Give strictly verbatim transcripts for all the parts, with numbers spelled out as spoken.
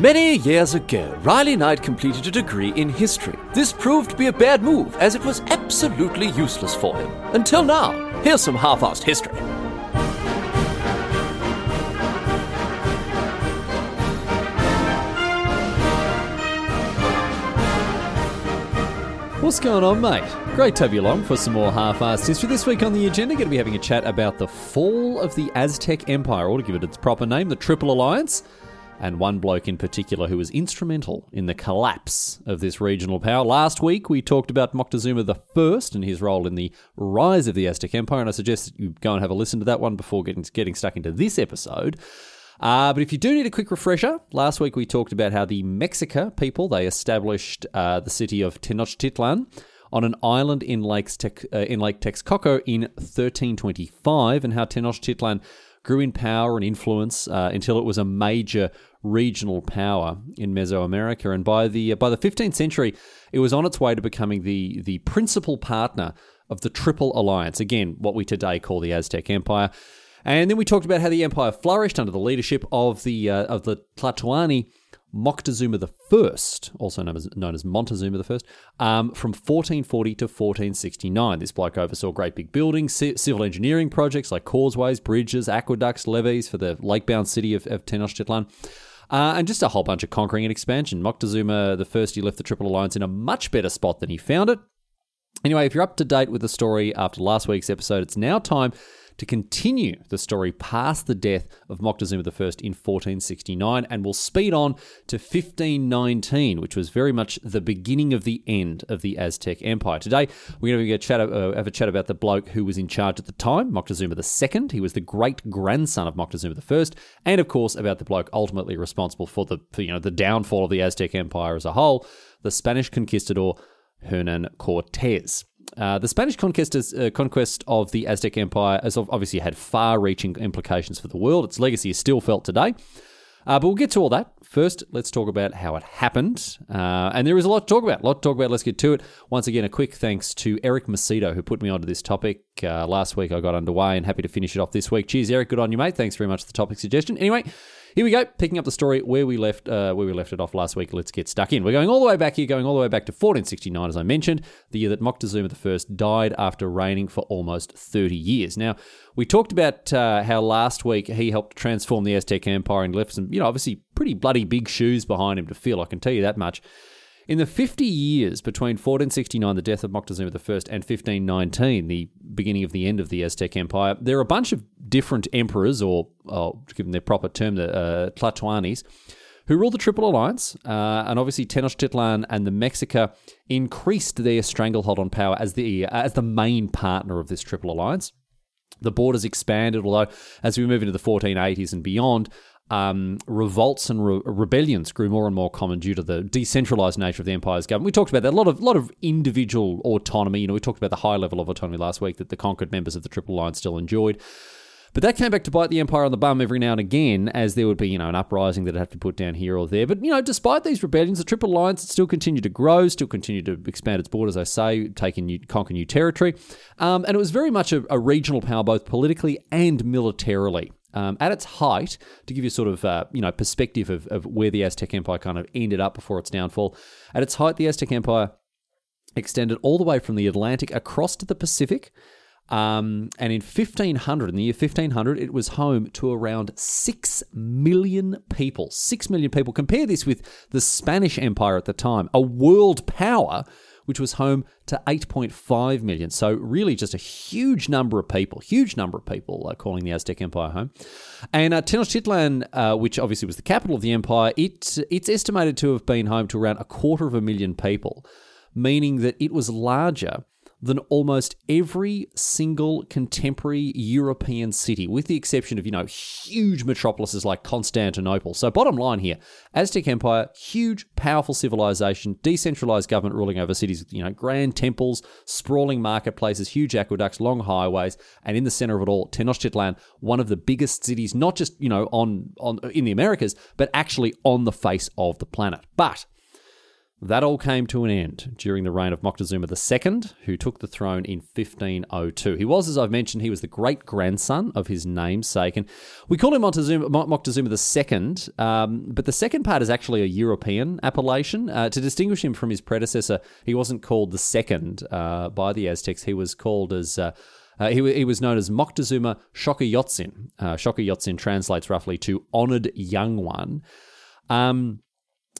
Many years ago, Riley Knight completed a degree in history. This proved to be a bad move, as it was absolutely useless for him. Until now, here's some half-assed history. What's going on, mate? Great to have you along for some more half-assed history. This week on the agenda, going to be having a chat about the fall of the Aztec Empire, or to give it its proper name, the Triple Alliance, and one bloke in particular who was instrumental in the collapse of this regional power. Last week, we talked about Moctezuma the First and his role in the rise of the Aztec Empire, and I suggest that you go and have a listen to that one before getting, getting stuck into this episode. Uh, but if you do need a quick refresher, last week we talked about how the Mexica people, they established uh, the city of Tenochtitlan on an island in, Lakes Tec- uh, in Lake Texcoco in thirteen twenty-five, and how Tenochtitlan grew in power and influence uh, until it was a major regional power in Mesoamerica. And by the by the fifteenth century, it was on its way to becoming the, the principal partner of the Triple Alliance, again, what we today call the Aztec Empire. And then we talked about how the empire flourished under the leadership of the uh, of the Tlatoani, Moctezuma the First, also known as, known as Montezuma the First, um, from fourteen forty to fourteen sixty-nine. This bloke oversaw great big buildings, c- civil engineering projects like causeways, bridges, aqueducts, levees for the lake-bound city of, of Tenochtitlan, uh, and just a whole bunch of conquering and expansion. Moctezuma the First, he left the Triple Alliance in a much better spot than he found it. Anyway, if you're up to date with the story after last week's episode, it's now time to continue the story past the death of Moctezuma the First in fourteen sixty-nine, and we'll speed on to fifteen nineteen, which was very much the beginning of the end of the Aztec Empire. Today, we're going to have a chat, uh, have a chat about the bloke who was in charge at the time, Moctezuma the Second. He was the great-grandson of Moctezuma the First, and, of course, about the bloke ultimately responsible for the, for, you know, the downfall of the Aztec Empire as a whole, the Spanish conquistador Hernan Cortes. Uh, the Spanish conquest, is, uh, conquest of the Aztec Empire has obviously had far-reaching implications for the world. Its legacy is still felt today. Uh, but we'll get to all that. First, let's talk about how it happened. Uh, and there is a lot to talk about. A lot to talk about. Let's get to it. Once again, a quick thanks to Eric Macedo, who put me onto this topic. Uh, last week I got underway and happy to finish it off this week. Cheers, Eric. Good on you, mate. Thanks very much for the topic suggestion. Anyway, here we go, picking up the story where we left uh, where we left it off last week. Let's get stuck in. We're going all the way back here, going all the way back to fourteen sixty-nine, as I mentioned, the year that Moctezuma the First died after reigning for almost thirty years. Now, we talked about uh, how last week he helped transform the Aztec Empire and left some, you know, obviously pretty bloody big shoes behind him to fill, I can tell you that much. In the fifty years between fourteen sixty-nine, the death of Moctezuma the First, and fifteen nineteen, the beginning of the end of the Aztec Empire, there are a bunch of different emperors, or oh, to give them their proper term, the uh, Tlatoanis, who ruled the Triple Alliance, uh, and obviously Tenochtitlan and the Mexica increased their stranglehold on power as the uh, as the main partner of this Triple Alliance. The borders expanded, although as we move into the fourteen eighties and beyond, Um, revolts and re- rebellions grew more and more common due to the decentralized nature of the empire's government. We talked about that, a lot of lot of individual autonomy. You know, we talked about the high level of autonomy last week that the conquered members of the Triple Alliance still enjoyed. But that came back to bite the empire on the bum every now and again, as there would be, you know, an uprising that it'd have to put down here or there. But, you know, despite these rebellions, the Triple Alliance still continued to grow, still continued to expand its borders, as I say, take in new, conquer new territory. Um, and it was very much a, a regional power, both politically and militarily. Um, at its height, to give you sort of uh, you know perspective of, of where the Aztec Empire kind of ended up before its downfall, at its height, the Aztec Empire extended all the way from the Atlantic across to the Pacific, Um, and in fifteen hundred, in the year fifteen hundred, it was home to around six million people. six million people. Compare this with the Spanish Empire at the time, a world power, which was home to eight point five million. So really just a huge number of people, huge number of people uh, calling the Aztec Empire home. And uh, Tenochtitlan, uh, which obviously was the capital of the empire, it it's estimated to have been home to around a quarter of a million people, meaning that it was larger than almost every single contemporary European city, with the exception of, you know, huge metropolises like Constantinople. So bottom line here, Aztec Empire, huge, powerful civilization, decentralized government ruling over cities, you know, grand temples, sprawling marketplaces, huge aqueducts, long highways, and in the center of it all, Tenochtitlan, one of the biggest cities, not just, you know, on, on in the Americas, but actually on the face of the planet. But that all came to an end during the reign of Moctezuma the Second, who took the throne in fifteen oh two. He was, as I've mentioned, he was the great-grandson of his namesake. And we call him Moctezuma, Moctezuma the Second, um, but the second part is actually a European appellation. Uh, to distinguish him from his predecessor, he wasn't called the Second uh, by the Aztecs. He was called as... Uh, Uh, he, he was known as Moctezuma Xocoyotzin. Uh, Xocoyotzin translates roughly to honoured young one. Um...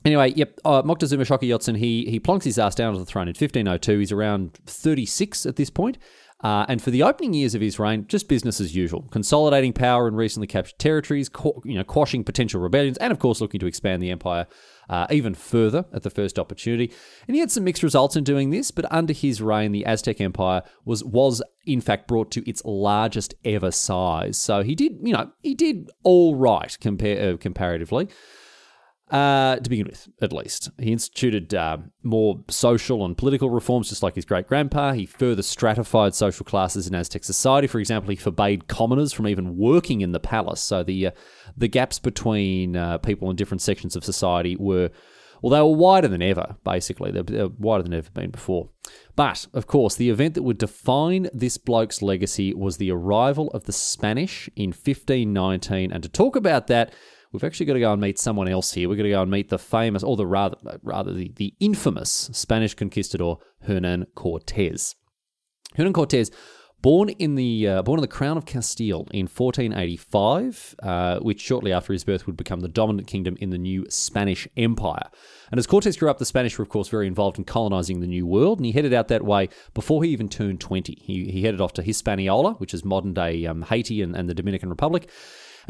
Anyway, yep, uh, Moctezuma Xocoyotzin, he he plonks his ass down to the throne in fifteen oh two. He's around thirty-six at this point. Uh, and for the opening years of his reign, just business as usual, consolidating power in recently captured territories, co- you know, quashing potential rebellions, and of course looking to expand the empire uh, even further at the first opportunity. And he had some mixed results in doing this, but under his reign, the Aztec Empire was was in fact brought to its largest ever size. So he did, you know, he did all right compar- uh, comparatively. Uh, to begin with, at least. He instituted uh, more social and political reforms, just like his great-grandpa. He further stratified social classes in Aztec society. For example, he forbade commoners from even working in the palace. So the uh, the gaps between uh, people in different sections of society were, well, they were wider than ever, basically. They were wider than ever been before. But, of course, the event that would define this bloke's legacy was the arrival of the Spanish in fifteen nineteen. And to talk about that, we've actually got to go and meet someone else here. We're going to go and meet the famous, or the rather, rather the, the infamous Spanish conquistador Hernan Cortes. Hernan Cortes, born in the uh, born in the Crown of Castile in fourteen eighty-five, uh, which shortly after his birth would become the dominant kingdom in the new Spanish Empire. And as Cortes grew up, the Spanish were, of course, very involved in colonizing the New World, and he headed out that way before he even turned twenty. He he headed off to Hispaniola, which is modern-day um, Haiti and, and the Dominican Republic.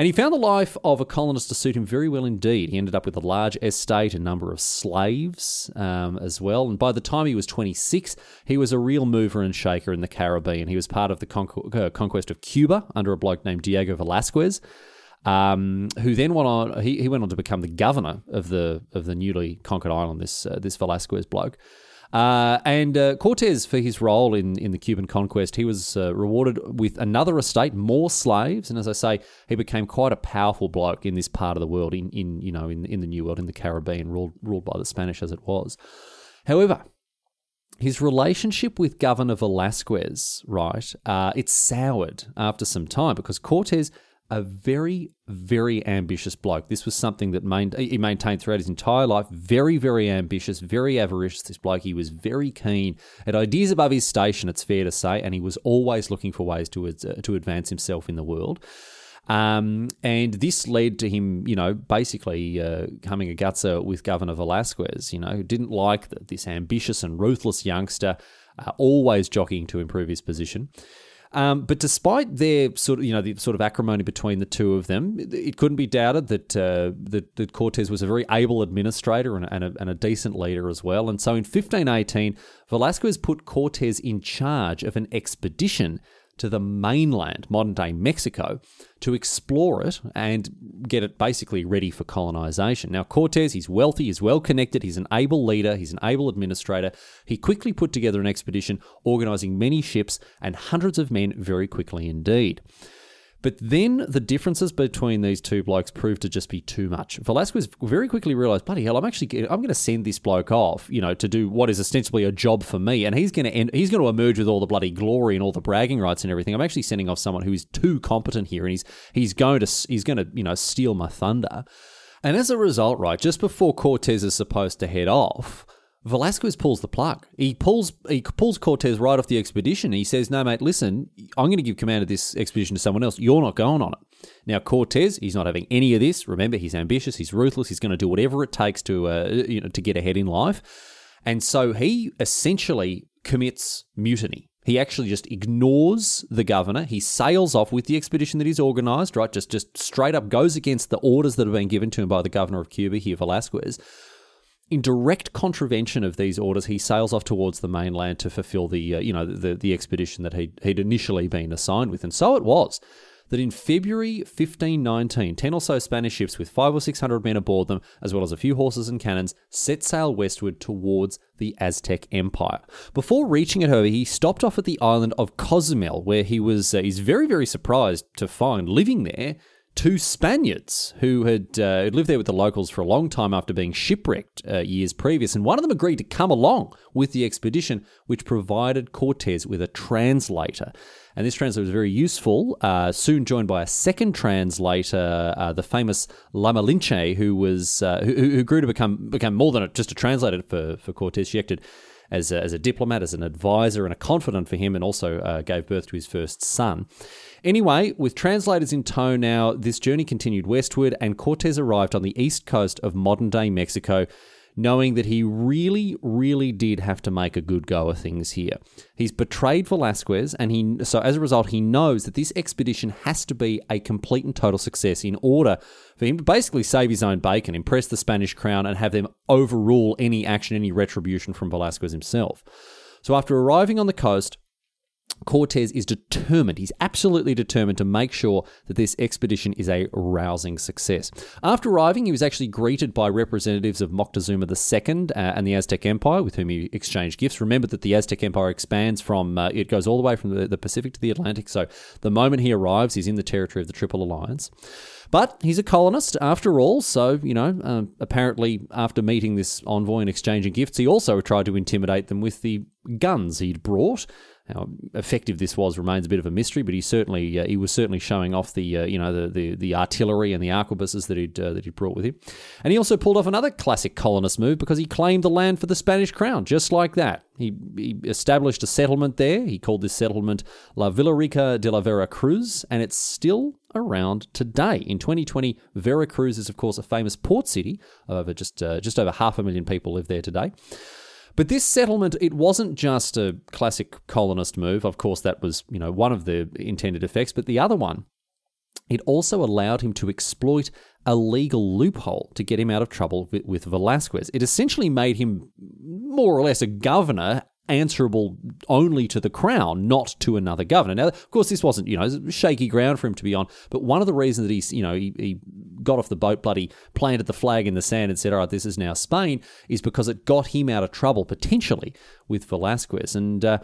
And he found the life of a colonist to suit him very well indeed. He ended up with a large estate, a number of slaves um, as well. And by the time he was twenty-six, he was a real mover and shaker in the Caribbean. He was part of the conqu- uh, conquest of Cuba under a bloke named Diego Velazquez, um, who then went on. He, he went on to become the governor of the of the newly conquered island. This uh, this Velazquez bloke. Uh, and uh, Cortes, for his role in, in the Cuban conquest, he was uh, rewarded with another estate, more slaves, and as I say, he became quite a powerful bloke in this part of the world, in, in you know, in, in the New World, in the Caribbean, ruled ruled by the Spanish as it was. However, his relationship with Governor Velazquez, right, uh, it soured after some time because Cortes, a very, very ambitious bloke. This was something that main, he maintained throughout his entire life. Very, very ambitious, very avaricious, this bloke. He was very keen at ideas above his station, it's fair to say, and he was always looking for ways to, uh, to advance himself in the world. Um, and this led to him, you know, basically uh, coming a gutser with Governor Velazquez, you know, who didn't like the, this ambitious and ruthless youngster, uh, always jockeying to improve his position. Um, but despite their sort of, you know, the sort of acrimony between the two of them, it couldn't be doubted that uh, that, that Cortes was a very able administrator and, and, a, and a decent leader as well. And so in fifteen eighteen, Velazquez put Cortes in charge of an expedition to the mainland, modern-day Mexico, to explore it and get it basically ready for colonization. Now, Cortes, he's wealthy, he's well-connected, he's an able leader, he's an able administrator. He quickly put together an expedition, organizing many ships and hundreds of men very quickly indeed. But then the differences between these two blokes proved to just be too much. Velazquez very quickly realized, bloody hell, I'm actually I'm going to send this bloke off, you know, to do what is ostensibly a job for me, and he's going to end, he's going to emerge with all the bloody glory and all the bragging rights and everything. I'm actually sending off someone who is too competent here, and he's he's going to he's going to you know steal my thunder. And as a result, right, just before Cortes is supposed to head off, Velazquez pulls the plug. He pulls he pulls Cortes right off the expedition. He says, no, mate, listen, I'm going to give command of this expedition to someone else. You're not going on it. Now, Cortes, he's not having any of this. Remember, he's ambitious. He's ruthless. He's going to do whatever it takes to uh, you know to get ahead in life. And so he essentially commits mutiny. He actually just ignores the governor. He sails off with the expedition that he's organized, right? Just, just straight up goes against the orders that have been given to him by the governor of Cuba here, Velazquez. In direct contravention of these orders, he sails off towards the mainland to fulfill the, uh, you know, the the expedition that he'd, he'd initially been assigned with. And so it was that in February fifteen nineteen, ten or so Spanish ships with five or six hundred men aboard them, as well as a few horses and cannons, set sail westward towards the Aztec Empire. Before reaching it, however, he stopped off at the island of Cozumel, where he was uh, he's very, very surprised to find living there two Spaniards who had uh, lived there with the locals for a long time after being shipwrecked uh, years previous, and one of them agreed to come along with the expedition, which provided Cortes with a translator. And this translator was very useful, uh, soon joined by a second translator, uh, the famous La Malinche, who was uh, who, who grew to become become more than just a translator for, for Cortes. She acted as a, as a diplomat, as an advisor, and a confidant for him, and also uh, gave birth to his first son. Anyway, with translators in tow now, this journey continued westward, and Cortes arrived on the east coast of modern-day Mexico, knowing that he really, really did have to make a good go of things here. He's betrayed Velazquez, and he so as a result, he knows that this expedition has to be a complete and total success in order for him to basically save his own bacon, impress the Spanish crown, and have them overrule any action, any retribution from Velazquez himself. So after arriving on the coast, Cortes is determined, he's absolutely determined to make sure that this expedition is a rousing success. After arriving, he was actually greeted by representatives of Moctezuma the Second uh, and the Aztec Empire, with whom he exchanged gifts. Remember that the Aztec Empire expands from, uh, it goes all the way from the, the Pacific to the Atlantic, so the moment he arrives, he's in the territory of the Triple Alliance. But he's a colonist after all, so, you know, um, apparently after meeting this envoy and exchanging gifts, he also tried to intimidate them with the guns he'd brought. How effective this was remains a bit of a mystery, but he certainly uh, he was certainly showing off the uh, you know the, the the artillery and the arquebuses that he'd uh, that he brought with him, and he also pulled off another classic colonist move because he claimed the land for the Spanish crown just like that. He, he established a settlement there. He called this settlement La Villa Rica de la Veracruz, and it's still around today. In twenty twenty, Veracruz is of course a famous port city. Over just uh, just over half a million people live there today. But this settlement, it wasn't just a classic colonist move. Of course, that was, you know, one of the intended effects. But the other one, it also allowed him to exploit a legal loophole to get him out of trouble with Velazquez. It essentially made him more or less a governor answerable only to the crown, not to another governor. Now, of course, this wasn't, you know, shaky ground for him to be on. But one of the reasons that he, you know, he... he got off the boat, bloody planted the flag in the sand and said, all right, this is now Spain, is because it got him out of trouble, potentially, with Velazquez. And uh,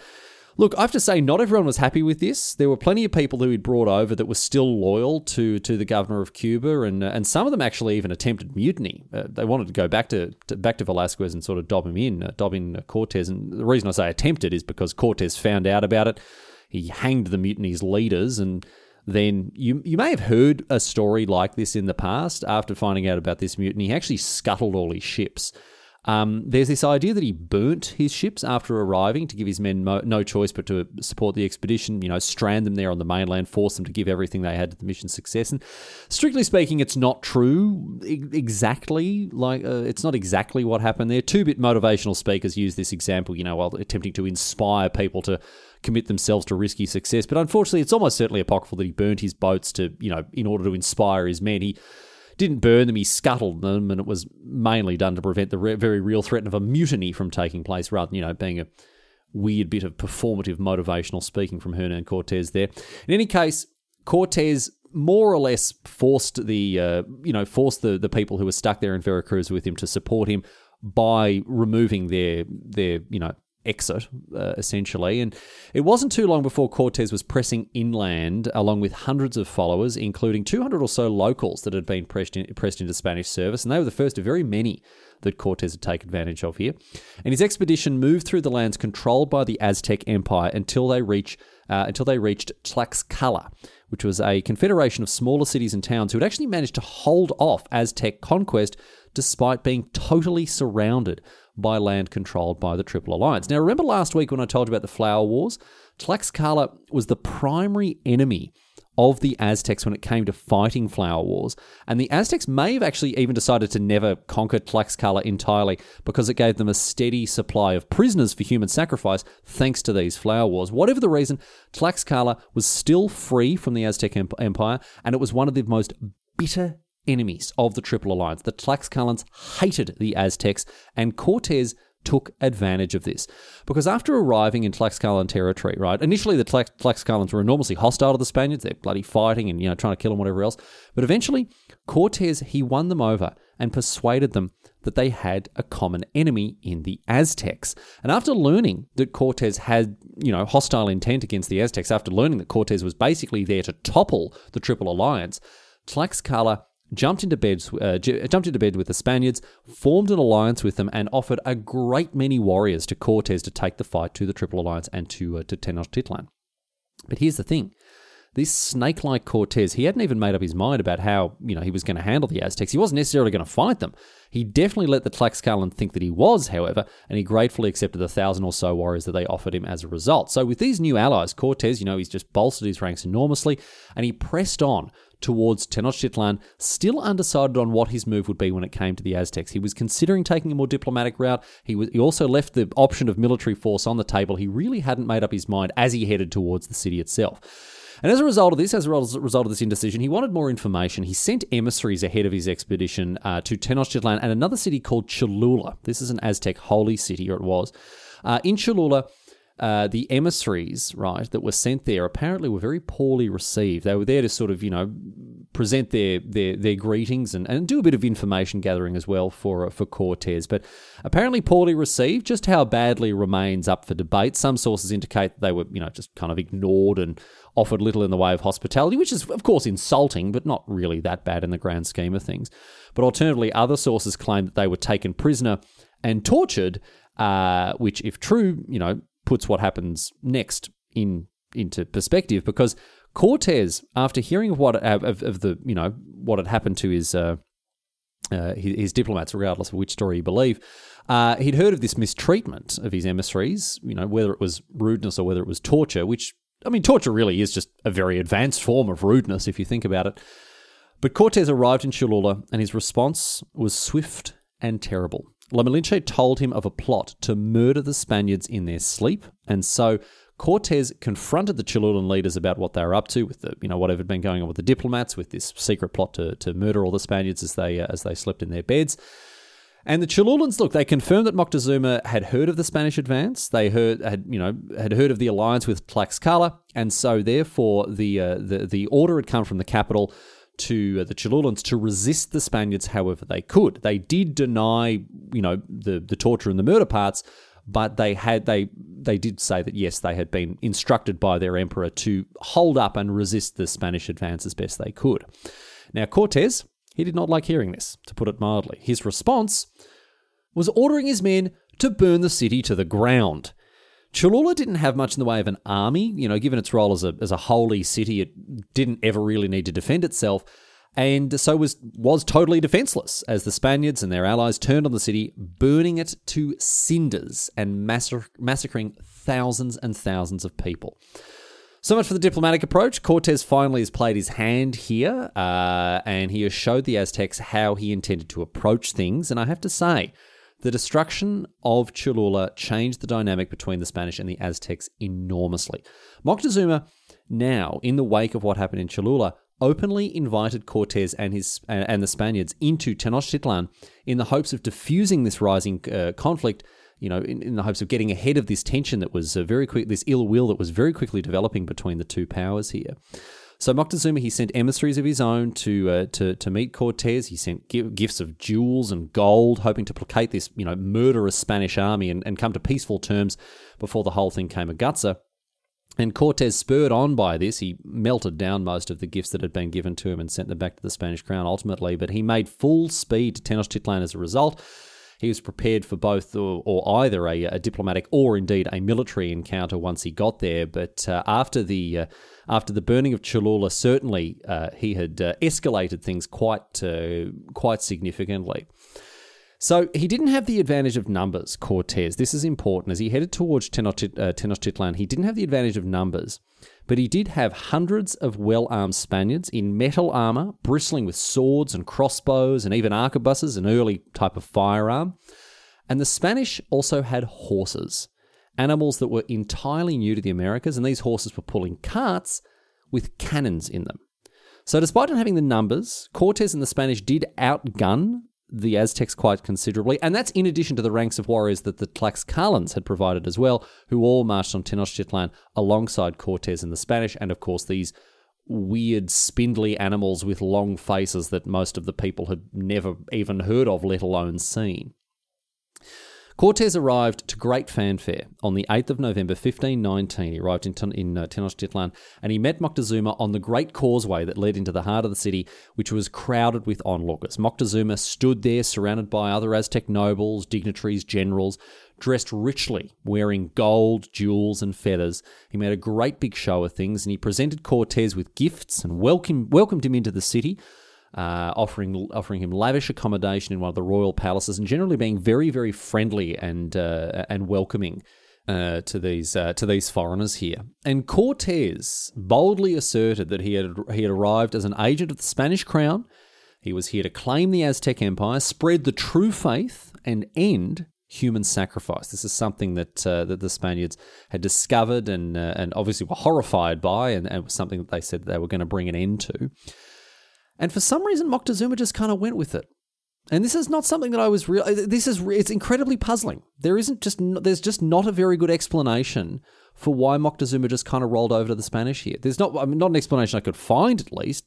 look, I have to say, not everyone was happy with this. There were plenty of people who he'd brought over that were still loyal to to the governor of Cuba, and uh, and some of them actually even attempted mutiny. Uh, they wanted to go back to, to back to Velazquez and sort of dob him in, uh, dob in uh, Cortes. And the reason I say attempted is because Cortes found out about it. He hanged the mutiny's leaders, and then you you may have heard a story like this in the past. After finding out about this mutiny, he actually scuttled all his ships. Um, there's this idea that he burnt his ships after arriving to give his men mo- no choice but to support the expedition, you know, strand them there on the mainland, force them to give everything they had to the mission's success. And strictly speaking, it's not true e- exactly. Like uh, it's not exactly what happened there. Two-bit motivational speakers use this example, you know, while attempting to inspire people to commit themselves to risky success. But unfortunately, it's almost certainly apocryphal that he burnt his boats to, you know, in order to inspire his men. He didn't burn them, he scuttled them, and it was mainly done to prevent the re- very real threat of a mutiny from taking place, rather than, you know, being a weird bit of performative motivational speaking from Hernan Cortes there. In any case, Cortes more or less forced the, uh, you know, forced the, the people who were stuck there in Veracruz with him to support him by removing their, their you know, exit, uh, essentially. And it wasn't too long before Cortes was pressing inland along with hundreds of followers, including two hundred or so locals that had been pressed, in, pressed into Spanish service, and they were the first of very many that Cortes had taken advantage of here. And his expedition moved through the lands controlled by the Aztec Empire until they reach uh, until they reached Tlaxcala, which was a confederation of smaller cities and towns who had actually managed to hold off Aztec conquest despite being totally surrounded by land controlled by the Triple Alliance. Now, remember last week when I told you about the Flower Wars? Tlaxcala was the primary enemy of the Aztecs when it came to fighting Flower Wars. And the Aztecs may have actually even decided to never conquer Tlaxcala entirely because it gave them a steady supply of prisoners for human sacrifice thanks to these Flower Wars. Whatever the reason, Tlaxcala was still free from the Aztec Empire, and it was one of the most bitter enemies of the Triple Alliance. The Tlaxcalans hated the Aztecs, and Cortes took advantage of this. Because after arriving in Tlaxcalan territory, right, initially the Tlax- Tlaxcalans were enormously hostile to the Spaniards. They're bloody fighting and, you know, trying to kill them, whatever else. But eventually, Cortes, he won them over and persuaded them that they had a common enemy in the Aztecs. And after learning that Cortes had, you know, hostile intent against the Aztecs, after learning that Cortes was basically there to topple the Triple Alliance, Tlaxcala jumped into bed, uh, jumped into bed with the Spaniards, formed an alliance with them, and offered a great many warriors to Cortes to take the fight to the Triple Alliance and to, uh, to Tenochtitlan. But here's the thing. This snake-like Cortes, he hadn't even made up his mind about how, you know, he was going to handle the Aztecs. He wasn't necessarily going to fight them. He definitely let the Tlaxcalan think that he was, however, and he gratefully accepted the thousand or so warriors that they offered him as a result. So with these new allies, Cortes, you know, he's just bolstered his ranks enormously, and he pressed on towards Tenochtitlan, still undecided on what his move would be when it came to the Aztecs. He was considering taking a more diplomatic route. He was, he also left the option of military force on the table. He really hadn't made up his mind as he headed towards the city itself. And as a result of this, as a result of this indecision, he wanted more information. He sent emissaries ahead of his expedition uh, to Tenochtitlan and another city called Cholula. This is an Aztec holy city, or it was. Uh, in Cholula, Uh, the emissaries, right, that were sent there apparently were very poorly received. They were there to sort of, you know, present their their, their greetings and, and do a bit of information gathering as well for, uh, for Cortes. But apparently poorly received, just how badly remains up for debate. Some sources indicate that they were, you know, just kind of ignored and offered little in the way of hospitality, which is, of course, insulting, but not really that bad in the grand scheme of things. But alternatively, other sources claim that they were taken prisoner and tortured, uh, which, if true, you know, puts what happens next in into perspective, because Cortes, after hearing of what of, of the you know what had happened to his uh, uh, his, his diplomats, regardless of which story you believe, uh, he'd heard of this mistreatment of his emissaries. You know, whether it was rudeness or whether it was torture, which, I mean, torture really is just a very advanced form of rudeness if you think about it. But Cortes arrived in Cholula, and his response was swift and terrible. La Malinche told him of a plot to murder the Spaniards in their sleep, and so Cortes confronted the Cholulan leaders about what they were up to with the, you know, whatever had been going on with the diplomats, with this secret plot to, to murder all the Spaniards as they uh, as they slept in their beds. And the Cholulans, look, they confirmed that Moctezuma had heard of the Spanish advance. They heard, had, you know, had heard of the alliance with Tlaxcala, and so therefore the uh, the the order had come from the capital to the Cholulans to resist the Spaniards however they could. They did deny, you know, the, the torture and the murder parts, but they had they they did say that, yes, they had been instructed by their emperor to hold up and resist the Spanish advance as best they could. Now, Cortes, he did not like hearing this, to put it mildly. His response was ordering his men to burn the city to the ground. Cholula didn't have much in the way of an army, you know, given its role as a as a holy city, it didn't ever really need to defend itself, and so was was totally defenseless as the Spaniards and their allies turned on the city, burning it to cinders and massacre, massacring thousands and thousands of people. So much for the diplomatic approach. Cortes finally has played his hand here, uh, and he has showed the Aztecs how he intended to approach things, and I have to say, the destruction of Cholula changed the dynamic between the Spanish and the Aztecs enormously. Moctezuma, now in the wake of what happened in Cholula, openly invited Cortes and his and the Spaniards into Tenochtitlan in the hopes of diffusing this rising uh, conflict. You know, in, in the hopes of getting ahead of this tension that was uh, very quick, this ill will that was very quickly developing between the two powers here. So Moctezuma, he sent emissaries of his own to uh, to to meet Cortes. He sent gi- gifts of jewels and gold, hoping to placate this, you know, murderous Spanish army and, and come to peaceful terms before the whole thing came agutsa. And Cortes, spurred on by this, he melted down most of the gifts that had been given to him and sent them back to the Spanish crown ultimately. But he made full speed to Tenochtitlan as a result. He was prepared for both or, or either a, a diplomatic or indeed a military encounter once he got there. But uh, after the uh, after the burning of Cholula, certainly uh, he had uh, escalated things quite uh, quite significantly. So he didn't have the advantage of numbers, Cortes. This is important. As he headed towards Tenochtit- uh, Tenochtitlan, he didn't have the advantage of numbers, but he did have hundreds of well-armed Spaniards in metal armor, bristling with swords and crossbows and even arquebuses, an early type of firearm. And the Spanish also had horses, animals that were entirely new to the Americas, and these horses were pulling carts with cannons in them. So despite not having the numbers, Cortes and the Spanish did outgun the Aztecs quite considerably, and that's in addition to the ranks of warriors that the Tlaxcalans had provided as well, who all marched on Tenochtitlan alongside Cortes and the Spanish, and of course these weird spindly animals with long faces that most of the people had never even heard of, let alone seen. Cortes arrived to great fanfare on the eighth of November, fifteen nineteen. He arrived in, Ten- in uh, Tenochtitlan, and he met Moctezuma on the great causeway that led into the heart of the city, which was crowded with onlookers. Moctezuma stood there surrounded by other Aztec nobles, dignitaries, generals, dressed richly, wearing gold, jewels, and feathers. He made a great big show of things, and he presented Cortes with gifts and welcome, welcomed him into the city, Uh, offering offering him lavish accommodation in one of the royal palaces, and generally being very, very friendly and uh, and welcoming uh, to these uh, to these foreigners here. And Cortes boldly asserted that he had he had arrived as an agent of the Spanish crown. He was here to claim the Aztec Empire, spread the true faith, and end human sacrifice. This is something that uh, that the Spaniards had discovered and uh, and obviously were horrified by, and, and it was something that they said they were going to bring an end to. And for some reason, Moctezuma just kind of went with it. And this is not something that I was real. This is it's incredibly puzzling. There isn't just there's just not a very good explanation for why Moctezuma just kind of rolled over to the Spanish here. There's not I mean, not an explanation I could find, at least.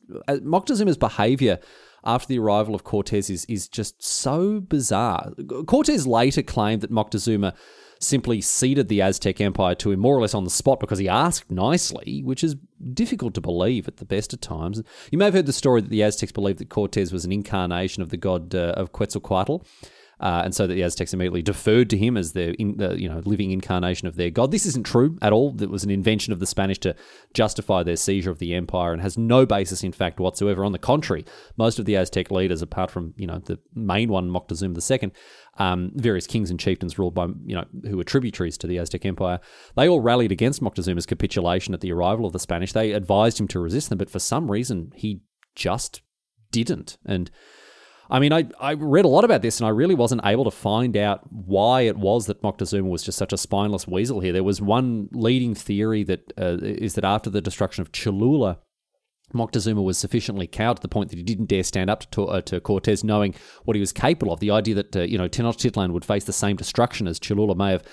Moctezuma's behavior after the arrival of Cortes is is just so bizarre. Cortes later claimed that Moctezuma simply ceded the Aztec Empire to him more or less on the spot because he asked nicely, which is difficult to believe at the best of times. You may have heard the story that the Aztecs believed that Cortes was an incarnation of the god uh, of Quetzalcoatl, uh, and so that the Aztecs immediately deferred to him as their in, uh, you know living incarnation of their god. This isn't true at all. It was an invention of the Spanish to justify their seizure of the empire and has no basis in fact whatsoever. On the contrary, most of the Aztec leaders, apart from you know the main one, Moctezuma the Second, Um, various kings and chieftains ruled by, you know, who were tributaries to the Aztec Empire, they all rallied against Moctezuma's capitulation at the arrival of the Spanish. They advised him to resist them, but for some reason he just didn't. And I mean, I, I read a lot about this, and I really wasn't able to find out why it was that Moctezuma was just such a spineless weasel here. There was one leading theory that uh, is that after the destruction of Cholula, Moctezuma was sufficiently cowed to the point that he didn't dare stand up to, uh, to Cortes, knowing what he was capable of. The idea that uh, you know Tenochtitlan would face the same destruction as Cholula may have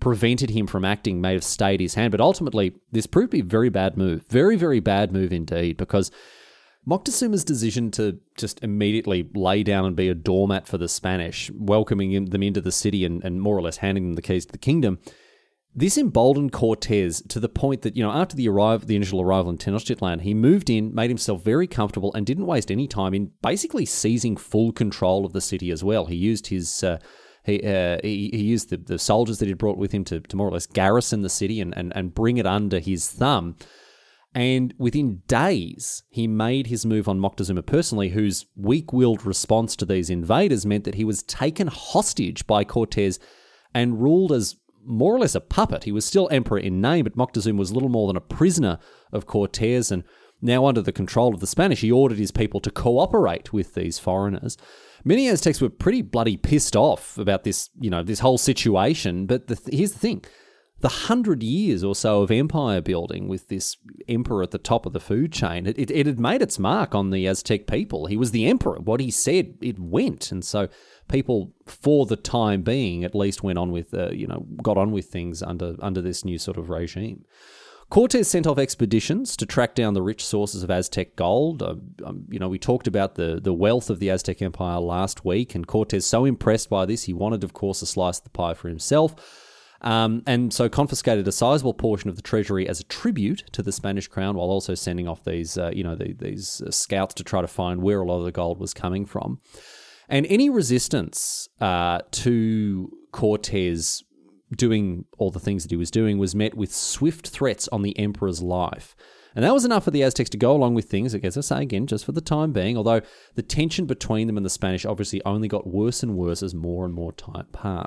prevented him from acting, may have stayed his hand. But ultimately, this proved to be a very bad move, very, very bad move indeed, because Moctezuma's decision to just immediately lay down and be a doormat for the Spanish, welcoming them into the city and, and more or less handing them the keys to the kingdom, this emboldened Cortes to the point that, you know, after the arrival, the initial arrival in Tenochtitlan, he moved in, made himself very comfortable, and didn't waste any time in basically seizing full control of the city as well. He used his, uh, he, uh, he he used the, the soldiers that he'd brought with him to, to more or less garrison the city and, and and bring it under his thumb. And within days, he made his move on Moctezuma personally, whose weak-willed response to these invaders meant that he was taken hostage by Cortes and ruled as more or less a puppet. He was still emperor in name, but Moctezuma was little more than a prisoner of Cortes, and now under the control of the Spanish, he ordered his people to cooperate with these foreigners. Many Aztecs were pretty bloody pissed off about this, you know, this whole situation, but the th- here's the thing. The hundred years or so of empire building with this emperor at the top of the food chain, it, it, it had made its mark on the Aztec people. He was the emperor. What he said, it went. And so people, for the time being, at least went on with, uh, you know, got on with things under under this new sort of regime. Cortes sent off expeditions to track down the rich sources of Aztec gold. Um, um, you know, we talked about the, the wealth of the Aztec Empire last week, and Cortes, so impressed by this, he wanted, of course, a slice of the pie for himself. Um, and so confiscated a sizable portion of the treasury as a tribute to the Spanish crown, while also sending off these, uh, you know, the, these uh, scouts to try to find where a lot of the gold was coming from. And any resistance uh, to Cortes doing all the things that he was doing was met with swift threats on the emperor's life. And that was enough for the Aztecs to go along with things, I guess I say again, just for the time being, although the tension between them and the Spanish obviously only got worse and worse as more and more time passed.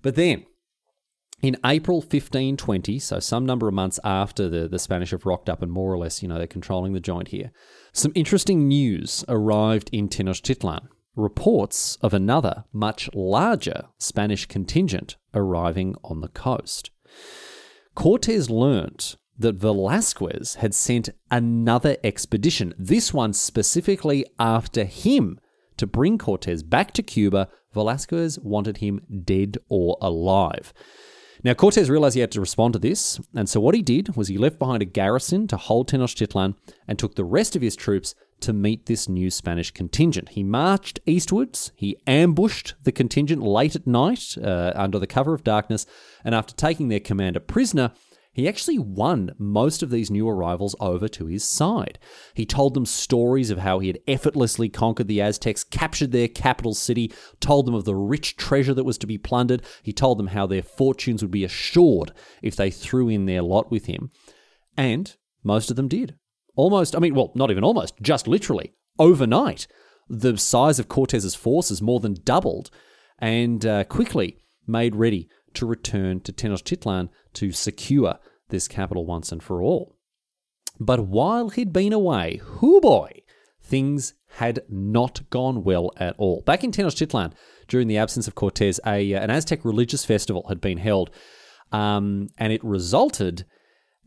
But then, in April fifteen twenty, so some number of months after the, the Spanish have rocked up and more or less, you know, they're controlling the joint here, some interesting news arrived in Tenochtitlan. Reports of another, much larger Spanish contingent arriving on the coast. Cortes learnt that Velazquez had sent another expedition, this one specifically after him, to bring Cortes back to Cuba. Velazquez wanted him dead or alive. Now, Cortes realized he had to respond to this, and so what he did was he left behind a garrison to hold Tenochtitlan and took the rest of his troops to meet this new Spanish contingent. He marched eastwards, he ambushed the contingent late at night uh, under the cover of darkness, and after taking their commander prisoner, he actually won most of these new arrivals over to his side. He told them stories of how he had effortlessly conquered the Aztecs, captured their capital city, told them of the rich treasure that was to be plundered. He told them how their fortunes would be assured if they threw in their lot with him. And most of them did. Almost, I mean, well, not even almost, just literally, overnight. The size of Cortes's forces more than doubled and uh, quickly made ready to return to Tenochtitlan to secure this capital once and for all. But while he'd been away, hoo boy, things had not gone well at all. Back in Tenochtitlan, during the absence of Cortes, a, an Aztec religious festival had been held, um, and it resulted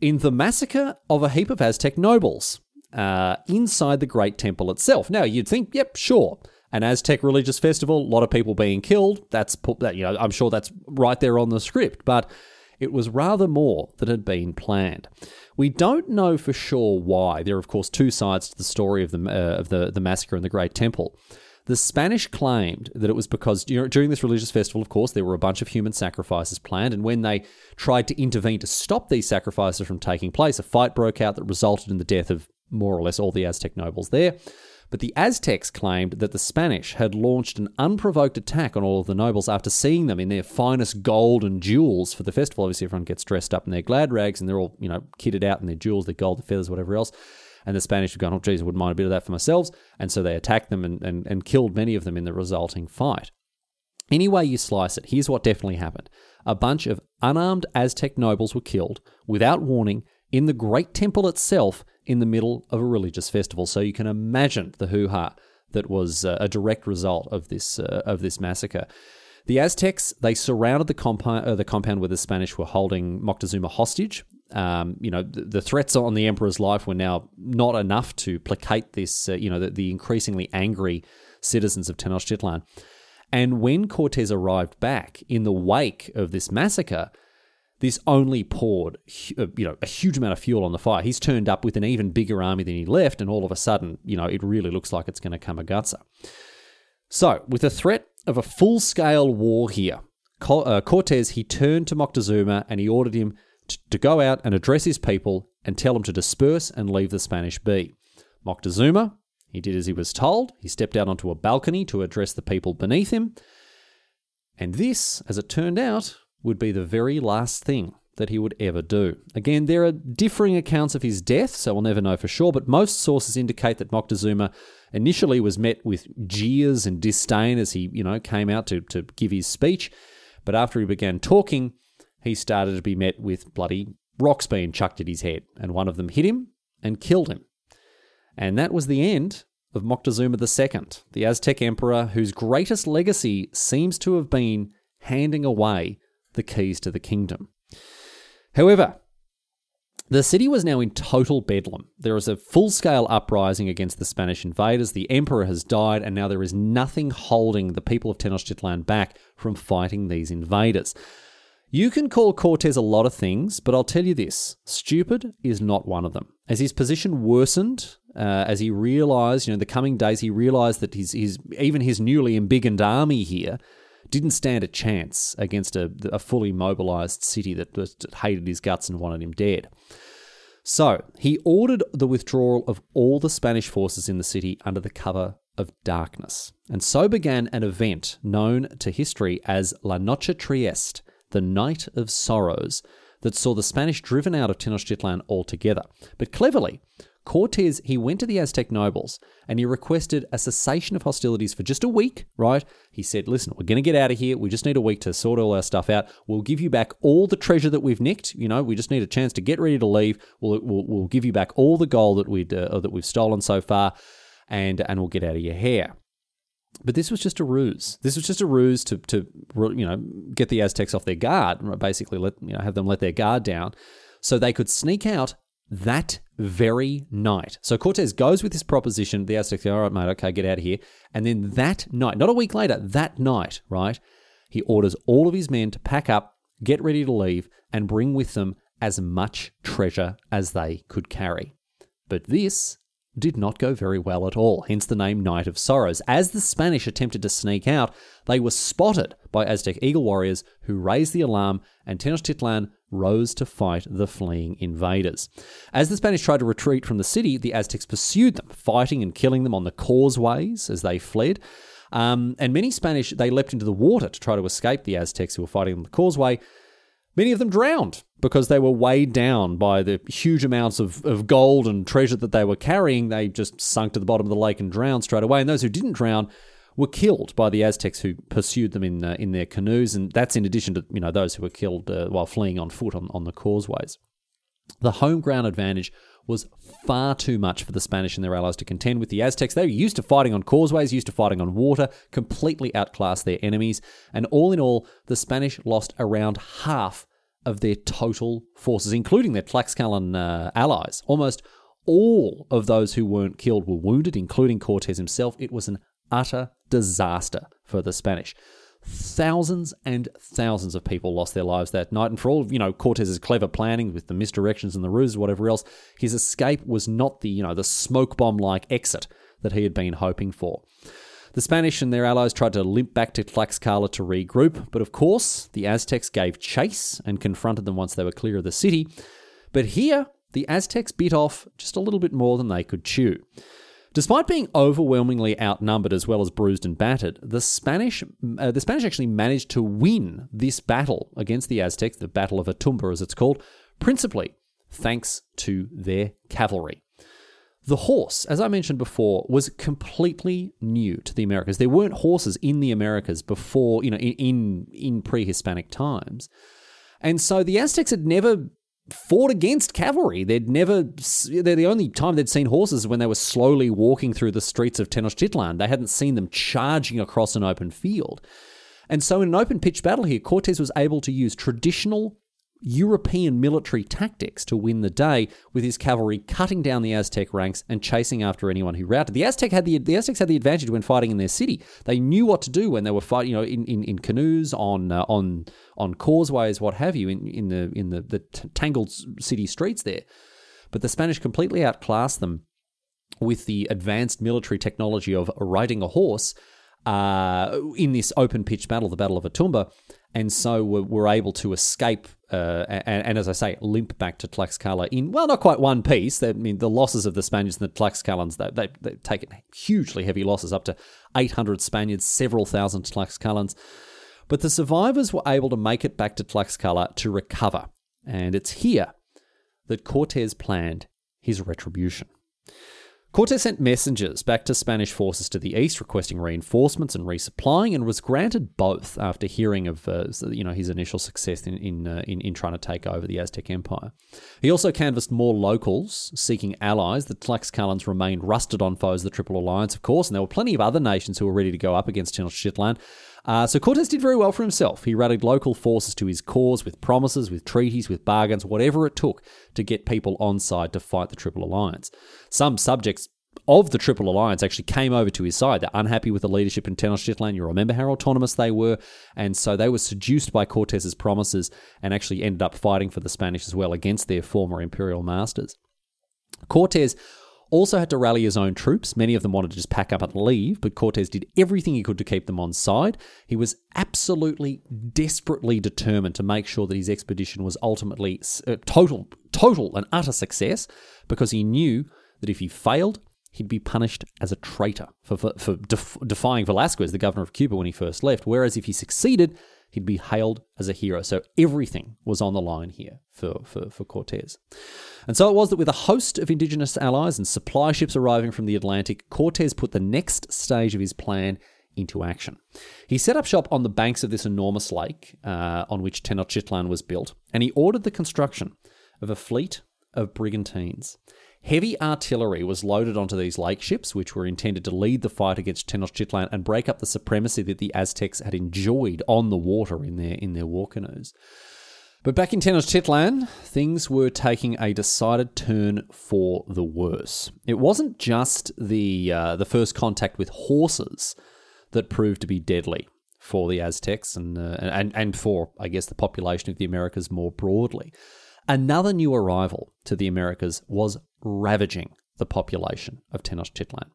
in the massacre of a heap of Aztec nobles uh, inside the Great Temple itself. Now, you'd think, yep, sure, an Aztec religious festival, a lot of people being killed. That's put that, you know, I'm sure that's right there on the script, but it was rather more than had been planned. We don't know for sure why. There are, of course, two sides to the story of the uh, of the, the massacre in the Great Temple. The Spanish claimed that it was because during this religious festival, of course, there were a bunch of human sacrifices planned, and when they tried to intervene to stop these sacrifices from taking place, a fight broke out that resulted in the death of more or less all the Aztec nobles there. But the Aztecs claimed that the Spanish had launched an unprovoked attack on all of the nobles after seeing them in their finest gold and jewels for the festival. Obviously, everyone gets dressed up in their glad rags and they're all, you know, kitted out in their jewels, their gold, their feathers, whatever else. And the Spanish had gone, oh, geez, I wouldn't mind a bit of that for myself. And so they attacked them and, and, and killed many of them in the resulting fight. Any way you slice it, here's what definitely happened. A bunch of unarmed Aztec nobles were killed without warning in the Great Temple itself, in the middle of a religious festival. So you can imagine the hoo-ha that was uh, a direct result of this uh, of this massacre. The Aztecs, they surrounded the compound, uh, the compound where the Spanish were holding Moctezuma hostage. Um, you know, the, the threats on the emperor's life were now not enough to placate this, uh, you know, the, the increasingly angry citizens of Tenochtitlan. And when Cortes arrived back in the wake of this massacre, this only poured, you know, a huge amount of fuel on the fire. He's turned up with an even bigger army than he left, and all of a sudden, you know, it really looks like it's going to come a gutser. So, with the threat of a full-scale war here, Cortes, he turned to Moctezuma and he ordered him to go out and address his people and tell them to disperse and leave the Spanish be. Moctezuma, he did as he was told. He stepped out onto a balcony to address the people beneath him. And this, as it turned out, would be the very last thing that he would ever do. Again, there are differing accounts of his death, so we'll never know for sure, but most sources indicate that Moctezuma initially was met with jeers and disdain as he, you know, came out to, to give his speech. But after he began talking, he started to be met with bloody rocks being chucked at his head, and one of them hit him and killed him. And that was the end of Moctezuma the Second, the Aztec emperor whose greatest legacy seems to have been handing away the keys to the kingdom. However, the city was now in total bedlam. There is a full-scale uprising against the Spanish invaders. The emperor has died, and now there is nothing holding the people of Tenochtitlan back from fighting these invaders. You can call Cortes a lot of things, but I'll tell you this, stupid is not one of them. As his position worsened, uh, as he realized, you know, the coming days, he realized that his, his even his newly embiggened army here didn't stand a chance against a, a fully mobilized city that just hated his guts and wanted him dead. So he ordered the withdrawal of all the Spanish forces in the city under the cover of darkness. And so began an event known to history as La Noche Triste, the Night of Sorrows, that saw the Spanish driven out of Tenochtitlan altogether. But cleverly, Cortes, he went to the Aztec nobles and he requested a cessation of hostilities for just a week, right? He said, listen, we're going to get out of here. We just need a week to sort all our stuff out. We'll give you back all the treasure that we've nicked. You know, we just need a chance to get ready to leave. We'll we'll, we'll give you back all the gold that, we'd, uh, that we've stolen so far and and we'll get out of your hair. But this was just a ruse. This was just a ruse to, to you know, get the Aztecs off their guard, basically let you know have them let their guard down so they could sneak out that very night. So Cortes goes with this proposition. The Aztecs say, all right, mate, okay, get out of here. And then that night, not a week later, that night, right, he orders all of his men to pack up, get ready to leave, and bring with them as much treasure as they could carry. But this did not go very well at all, hence the name Night of Sorrows. As the Spanish attempted to sneak out, they were spotted by Aztec eagle warriors who raised the alarm, and Tenochtitlan rose to fight the fleeing invaders. As the Spanish tried to retreat from the city, the Aztecs pursued them, fighting and killing them on the causeways as they fled. Um, and many Spanish, they leapt into the water to try to escape the Aztecs who were fighting on the causeway. Many of them drowned because they were weighed down by the huge amounts of, of gold and treasure that they were carrying. They just sunk to the bottom of the lake and drowned straight away. And those who didn't drown were killed by the Aztecs who pursued them in uh, in their canoes. And that's in addition to, you know, those who were killed uh, while fleeing on foot on, on the causeways. The home ground advantage was far too much for the Spanish and their allies to contend with the Aztecs. They were used to fighting on causeways, used to fighting on water, completely outclassed their enemies. And all in all, the Spanish lost around half of their total forces, including their Tlaxcalan uh, allies. Almost all of those who weren't killed were wounded, including Cortes himself. It was an utter disaster for the Spanish. Thousands and thousands of people lost their lives that night. And for all, you know, Cortes's clever planning with the misdirections and the ruses, whatever else, his escape was not the, you know, the smoke bomb-like exit that he had been hoping for. The Spanish and their allies tried to limp back to Tlaxcala to regroup, but of course, the Aztecs gave chase and confronted them once they were clear of the city. But here, the Aztecs bit off just a little bit more than they could chew. Despite being overwhelmingly outnumbered as well as bruised and battered, the Spanish uh, the Spanish actually managed to win this battle against the Aztecs, the Battle of Otumba as it's called, principally thanks to their cavalry. The horse, as I mentioned before, was completely new to the Americas. There weren't horses in the Americas before, you know, in in pre-Hispanic times. And so the Aztecs had never fought against cavalry. They'd never, they're the only time they'd seen horses when they were slowly walking through the streets of Tenochtitlan. They hadn't seen them charging across an open field. And so in an open pitched battle here, Cortes was able to use traditional European military tactics to win the day with his cavalry cutting down the Aztec ranks and chasing after anyone who routed. The Aztec had the, the Aztecs had the advantage when fighting in their city. They knew what to do when they were fighting, you know, in, in, in canoes, on uh, on on causeways, what have you, in, in the in the, the t- tangled city streets there. But the Spanish completely outclassed them with the advanced military technology of riding a horse uh, in this open pitched battle, the Battle of Otumba, and so were, were able to escape. Uh, and, and as I say, limp back to Tlaxcala in, well, not quite one piece. I mean, the losses of the Spaniards and the Tlaxcalans, they, they, they've taken hugely heavy losses, up to eight hundred Spaniards, several thousand Tlaxcalans. But the survivors were able to make it back to Tlaxcala to recover. And it's here that Cortes planned his retribution. Cortes sent messengers back to Spanish forces to the east, requesting reinforcements and resupplying, and was granted both after hearing of uh, you know his initial success in in, uh, in in trying to take over the Aztec Empire. He also canvassed more locals seeking allies. The Tlaxcalans remained rusted on foes of the Triple Alliance, of course, and there were plenty of other nations who were ready to go up against Tenochtitlan. Uh, so Cortes did very well for himself. He rallied local forces to his cause with promises, with treaties, with bargains, whatever it took to get people on side to fight the Triple Alliance. Some subjects of the Triple Alliance actually came over to his side. They're unhappy with the leadership in Tenochtitlan. You remember how autonomous they were. And so they were seduced by Cortes's promises and actually ended up fighting for the Spanish as well against their former imperial masters. Cortes also had to rally his own troops. Many of them wanted to just pack up and leave, but Cortes did everything he could to keep them on side. He was absolutely, desperately determined to make sure that his expedition was ultimately uh, total, total and utter success, because he knew that if he failed, he'd be punished as a traitor for, for, for def- defying Velazquez, the governor of Cuba, when he first left, whereas if he succeeded, he'd be hailed as a hero. So everything was on the line here for, for, for Cortes. And so it was that with a host of indigenous allies and supply ships arriving from the Atlantic, Cortes put the next stage of his plan into action. He set up shop on the banks of this enormous lake uh, on which Tenochtitlan was built, and he ordered the construction of a fleet of brigantines. Heavy artillery was loaded onto these lake ships, which were intended to lead the fight against Tenochtitlan and break up the supremacy that the Aztecs had enjoyed on the water in their in their war canoes. But back in Tenochtitlan, things were taking a decided turn for the worse. It wasn't just the uh, the first contact with horses that proved to be deadly for the Aztecs and uh, and and for, I guess, the population of the Americas more broadly. Another new arrival to the Americas was ravaging the population of Tenochtitlan.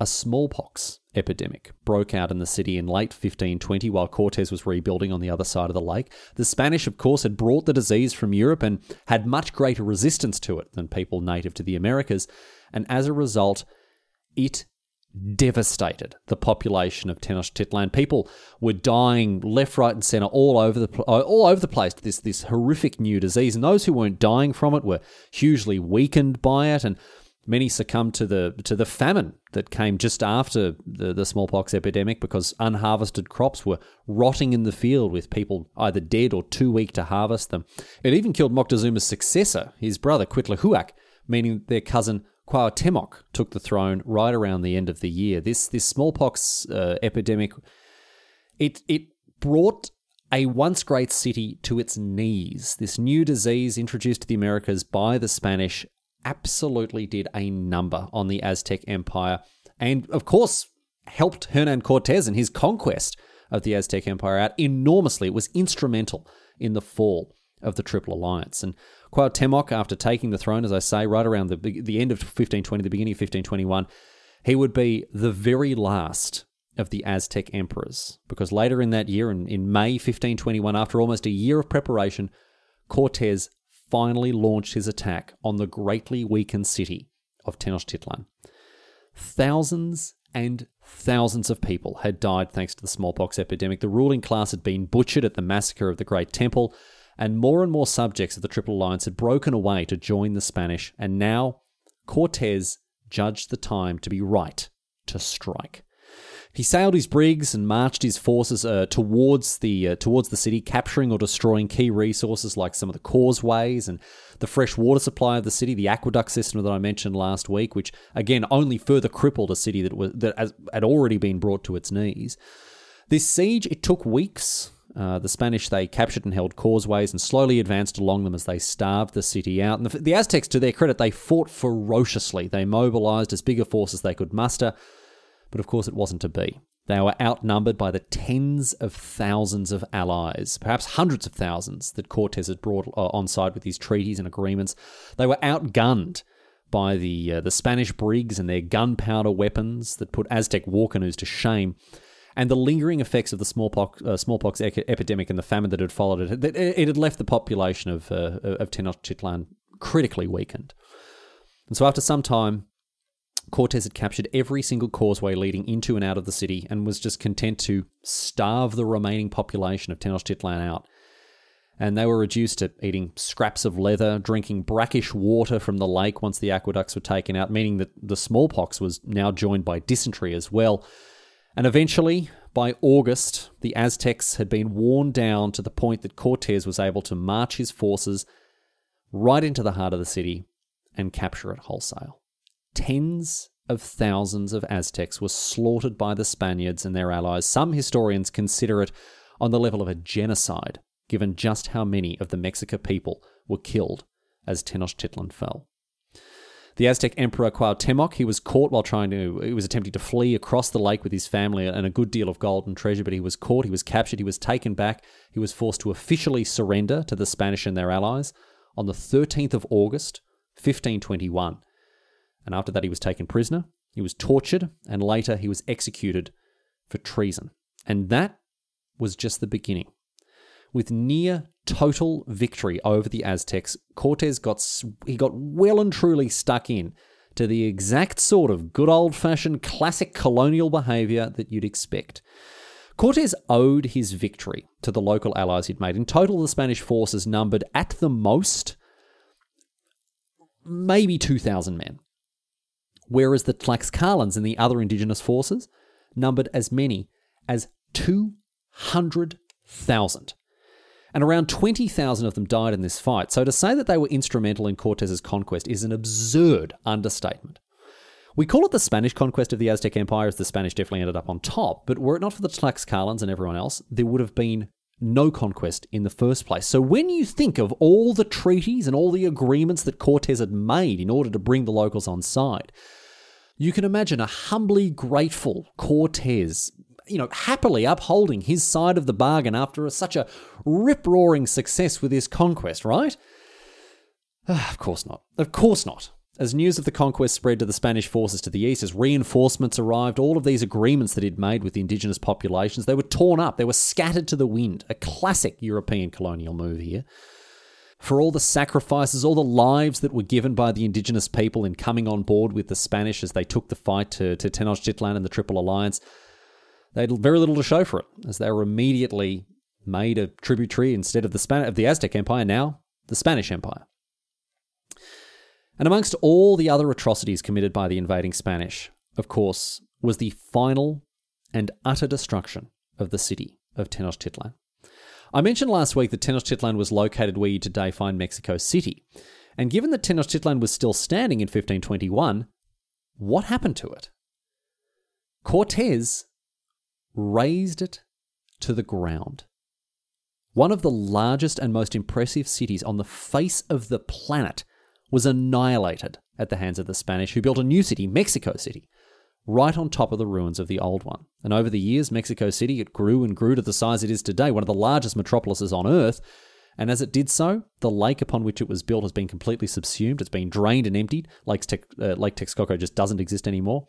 A smallpox epidemic broke out in the city in late fifteen twenty while Cortes was rebuilding on the other side of the lake. The Spanish, of course, had brought the disease from Europe and had much greater resistance to it than people native to the Americas, and as a result, it devastated the population of Tenochtitlan. People were dying left, right, and centre all over the all over the place to this this horrific new disease. And those who weren't dying from it were hugely weakened by it, and many succumbed to the to the famine that came just after the, the smallpox epidemic, because unharvested crops were rotting in the field with people either dead or too weak to harvest them. It even killed Moctezuma's successor, his brother Cuitlahuac, meaning their cousin Cuauhtémoc took the throne right around the end of the year. This this smallpox uh, epidemic, it it brought a once great city to its knees. This new disease introduced to the Americas by the Spanish absolutely did a number on the Aztec Empire, and of course helped Hernan Cortes and his conquest of the Aztec Empire out enormously. It was instrumental in the fall of the Triple Alliance. And Cuauhtémoc, after taking the throne, as I say, right around the the end of fifteen twenty, the beginning of fifteen twenty-one, he would be the very last of the Aztec emperors, because later in that year, in, in May fifteen twenty-one, after almost a year of preparation, Cortes finally launched his attack on the greatly weakened city of Tenochtitlan. Thousands and thousands of people had died thanks to the smallpox epidemic. The ruling class had been butchered at the massacre of the Great Temple, and more and more subjects of the Triple Alliance had broken away to join the Spanish, and now Cortes judged the time to be right to strike. He sailed his brigs and marched his forces uh, towards the uh, towards the city, capturing or destroying key resources like some of the causeways and the fresh water supply of the city, the aqueduct system that I mentioned last week, which again only further crippled a city that was that had already been brought to its knees. This siege, it took weeks. Uh, the Spanish, they captured and held causeways and slowly advanced along them as they starved the city out. And the, the Aztecs, to their credit, they fought ferociously. They mobilized as big a force as they could muster. But of course, it wasn't to be. They were outnumbered by the tens of thousands of allies, perhaps hundreds of thousands, that Cortes had brought uh, on side with his treaties and agreements. They were outgunned by the uh, the Spanish brigs and their gunpowder weapons that put Aztec war canoes to shame. And the lingering effects of the smallpox, uh, smallpox e- epidemic and the famine that had followed it, it, it had left the population of, uh, of Tenochtitlan critically weakened. And so after some time, Cortes had captured every single causeway leading into and out of the city and was just content to starve the remaining population of Tenochtitlan out. And they were reduced to eating scraps of leather, drinking brackish water from the lake once the aqueducts were taken out, meaning that the smallpox was now joined by dysentery as well. And eventually, by August, the Aztecs had been worn down to the point that Cortes was able to march his forces right into the heart of the city and capture it wholesale. Tens of thousands of Aztecs were slaughtered by the Spaniards and their allies. Some historians consider it on the level of a genocide, given just how many of the Mexica people were killed as Tenochtitlan fell. The Aztec Emperor Cuauhtémoc, he was caught while trying to, he was attempting to flee across the lake with his family and a good deal of gold and treasure, but he was caught, he was captured, he was taken back, he was forced to officially surrender to the Spanish and their allies on the thirteenth of August, fifteen twenty-one. And after that, he was taken prisoner, he was tortured, and later he was executed for treason. And that was just the beginning. With near total victory over the Aztecs, Cortes got he got well and truly stuck in to the exact sort of good old-fashioned classic colonial behavior that you'd expect. Cortes owed his victory to the local allies he'd made. In total, the Spanish forces numbered at the most maybe two thousand men, whereas the Tlaxcalans and the other indigenous forces numbered as many as two hundred thousand. And around twenty thousand of them died in this fight. So to say that they were instrumental in Cortes's conquest is an absurd understatement. We call it the Spanish conquest of the Aztec Empire, as the Spanish definitely ended up on top. But were it not for the Tlaxcalans and everyone else, there would have been no conquest in the first place. So when you think of all the treaties and all the agreements that Cortes had made in order to bring the locals on side, you can imagine a humbly grateful Cortes, you know, happily upholding his side of the bargain after a, such a rip-roaring success with his conquest, right? Uh, of course not. Of course not. As news of the conquest spread to the Spanish forces to the east, as reinforcements arrived, all of these agreements that he'd made with the indigenous populations, they were torn up, they were scattered to the wind. A classic European colonial move here. For all the sacrifices, all the lives that were given by the indigenous people in coming on board with the Spanish as they took the fight to, to Tenochtitlan and the Triple Alliance, they had very little to show for it, as they were immediately made a tributary instead of the Span- of the Aztec Empire, now the Spanish Empire. And amongst all the other atrocities committed by the invading Spanish, of course, was the final and utter destruction of the city of Tenochtitlan. I mentioned last week that Tenochtitlan was located where you today find Mexico City. And given that Tenochtitlan was still standing in fifteen twenty-one, what happened to it? Cortes razed it to the ground. One of the largest and most impressive cities on the face of the planet was annihilated at the hands of the Spanish, who built a new city, Mexico City, right on top of the ruins of the old one. And over the years, Mexico City, it grew and grew to the size it is today, one of the largest metropolises on Earth. And as it did so, the lake upon which it was built has been completely subsumed. It's been drained and emptied. Lake, Tex- uh, Lake Texcoco just doesn't exist anymore.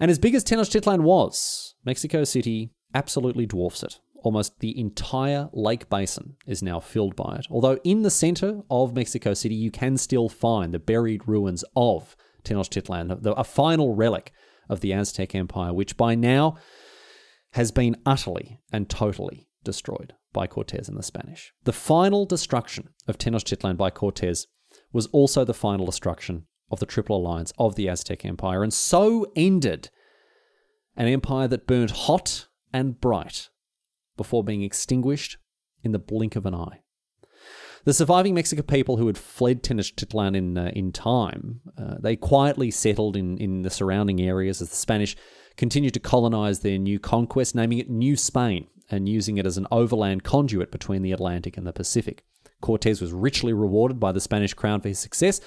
And as big as Tenochtitlan was, Mexico City absolutely dwarfs it. Almost the entire lake basin is now filled by it. Although in the center of Mexico City, you can still find the buried ruins of Tenochtitlan, a final relic of the Aztec Empire, which by now has been utterly and totally destroyed by Cortes and the Spanish. The final destruction of Tenochtitlan by Cortes was also the final destruction of the Triple Alliance of the Aztec Empire, and so ended an empire that burned hot and bright before being extinguished in the blink of an eye. The surviving Mexican people who had fled Tenochtitlan in uh, in time, uh, they quietly settled in, in the surrounding areas as the Spanish continued to colonize their new conquest, naming it New Spain and using it as an overland conduit between the Atlantic and the Pacific. Cortes was richly rewarded by the Spanish crown for his success,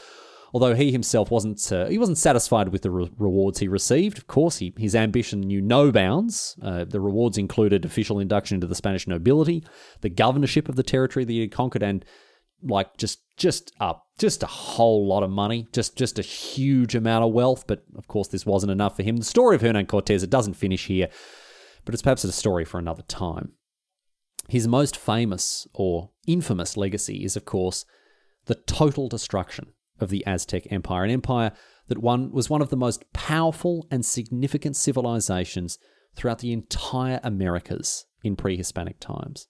although he himself wasn't uh, he wasn't satisfied with the re- rewards he received. Of course, he, his ambition knew no bounds. Uh, the rewards included official induction into the Spanish nobility, the governorship of the territory that he had conquered, and like just just up uh, just a whole lot of money, just just a huge amount of wealth. But of course, this wasn't enough for him. The story of Hernan Cortes, it doesn't finish here, but it's perhaps a story for another time. His most famous or infamous legacy is, of course, the total destruction of the Aztec Empire, an empire that one was one of the most powerful and significant civilizations throughout the entire Americas in pre-Hispanic times.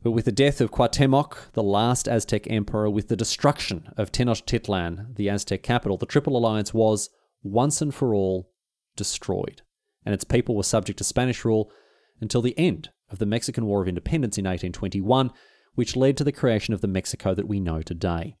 But with the death of Cuauhtémoc, the last Aztec emperor, with the destruction of Tenochtitlan, the Aztec capital, the Triple Alliance was once and for all destroyed, and its people were subject to Spanish rule until the end of the Mexican War of Independence in eighteen twenty-one, which led to the creation of the Mexico that we know today.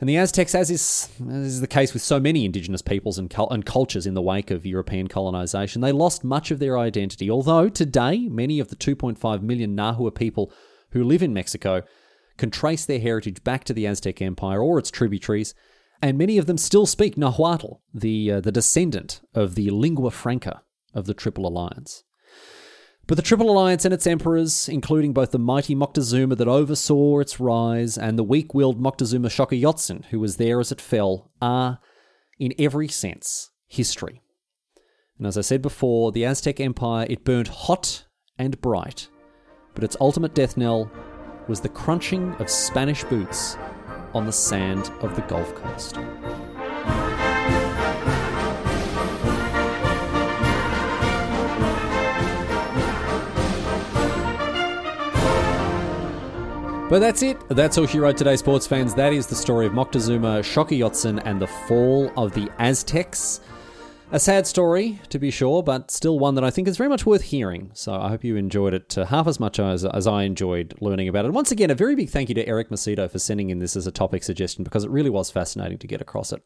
And the Aztecs, as is, as is the case with so many indigenous peoples and, cul- and cultures in the wake of European colonization, they lost much of their identity. Although today, many of the two point five million Nahua people who live in Mexico can trace their heritage back to the Aztec Empire or its tributaries, and many of them still speak Nahuatl, the uh, the descendant of the lingua franca of the Triple Alliance. But the Triple Alliance and its emperors, including both the mighty Moctezuma that oversaw its rise and the weak-willed Moctezuma Xocoyotzin, who was there as it fell, are, in every sense, history. And as I said before, the Aztec Empire, it burned hot and bright, but its ultimate death knell was the crunching of Spanish boots on the sand of the Gulf Coast. But that's it. That's all she wrote today, sports fans. That is the story of Moctezuma Xocoyotzin and the fall of the Aztecs. A sad story, to be sure, but still one that I think is very much worth hearing. So I hope you enjoyed it uh, half as much as, as I enjoyed learning about it. Once again, a very big thank you to Eric Macedo for sending in this as a topic suggestion, because it really was fascinating to get across it.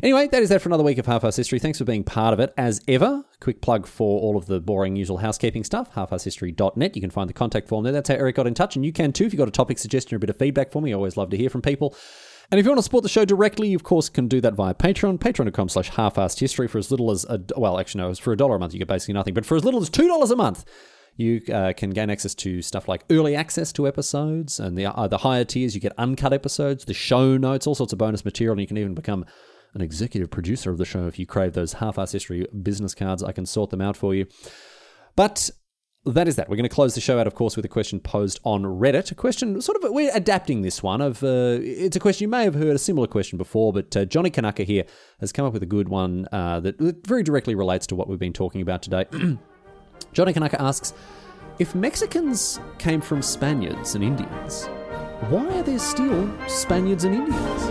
Anyway, that is that for another week of Half-Arsed History. Thanks for being part of it, as ever. Quick plug for all of the boring usual housekeeping stuff, half arsed history dot net. You can find the contact form there. That's how Eric got in touch, and you can too if you've got a topic suggestion or a bit of feedback for me. I always love to hear from people. And if you want to support the show directly, you, of course, can do that via Patreon, patreon.com slash half-assed history for as little as, a, well, actually, no, for a dollar a month, you get basically nothing. But for as little as two dollars a month, you uh, can gain access to stuff like early access to episodes, and the, uh, the higher tiers, you get uncut episodes, the show notes, all sorts of bonus material, and you can even become an executive producer of the show if you crave those half-assed history business cards. I can sort them out for you. But that is that. We're going to close the show out, of course, with a question posed on Reddit. A question, sort of, we're adapting this one. Of uh, it's a question, you may have heard a similar question before, but uh, Johnny Kanaka here has come up with a good one uh, that very directly relates to what we've been talking about today. Johnny Kanaka asks, if Mexicans came from Spaniards and Indians, why are there still Spaniards and Indians?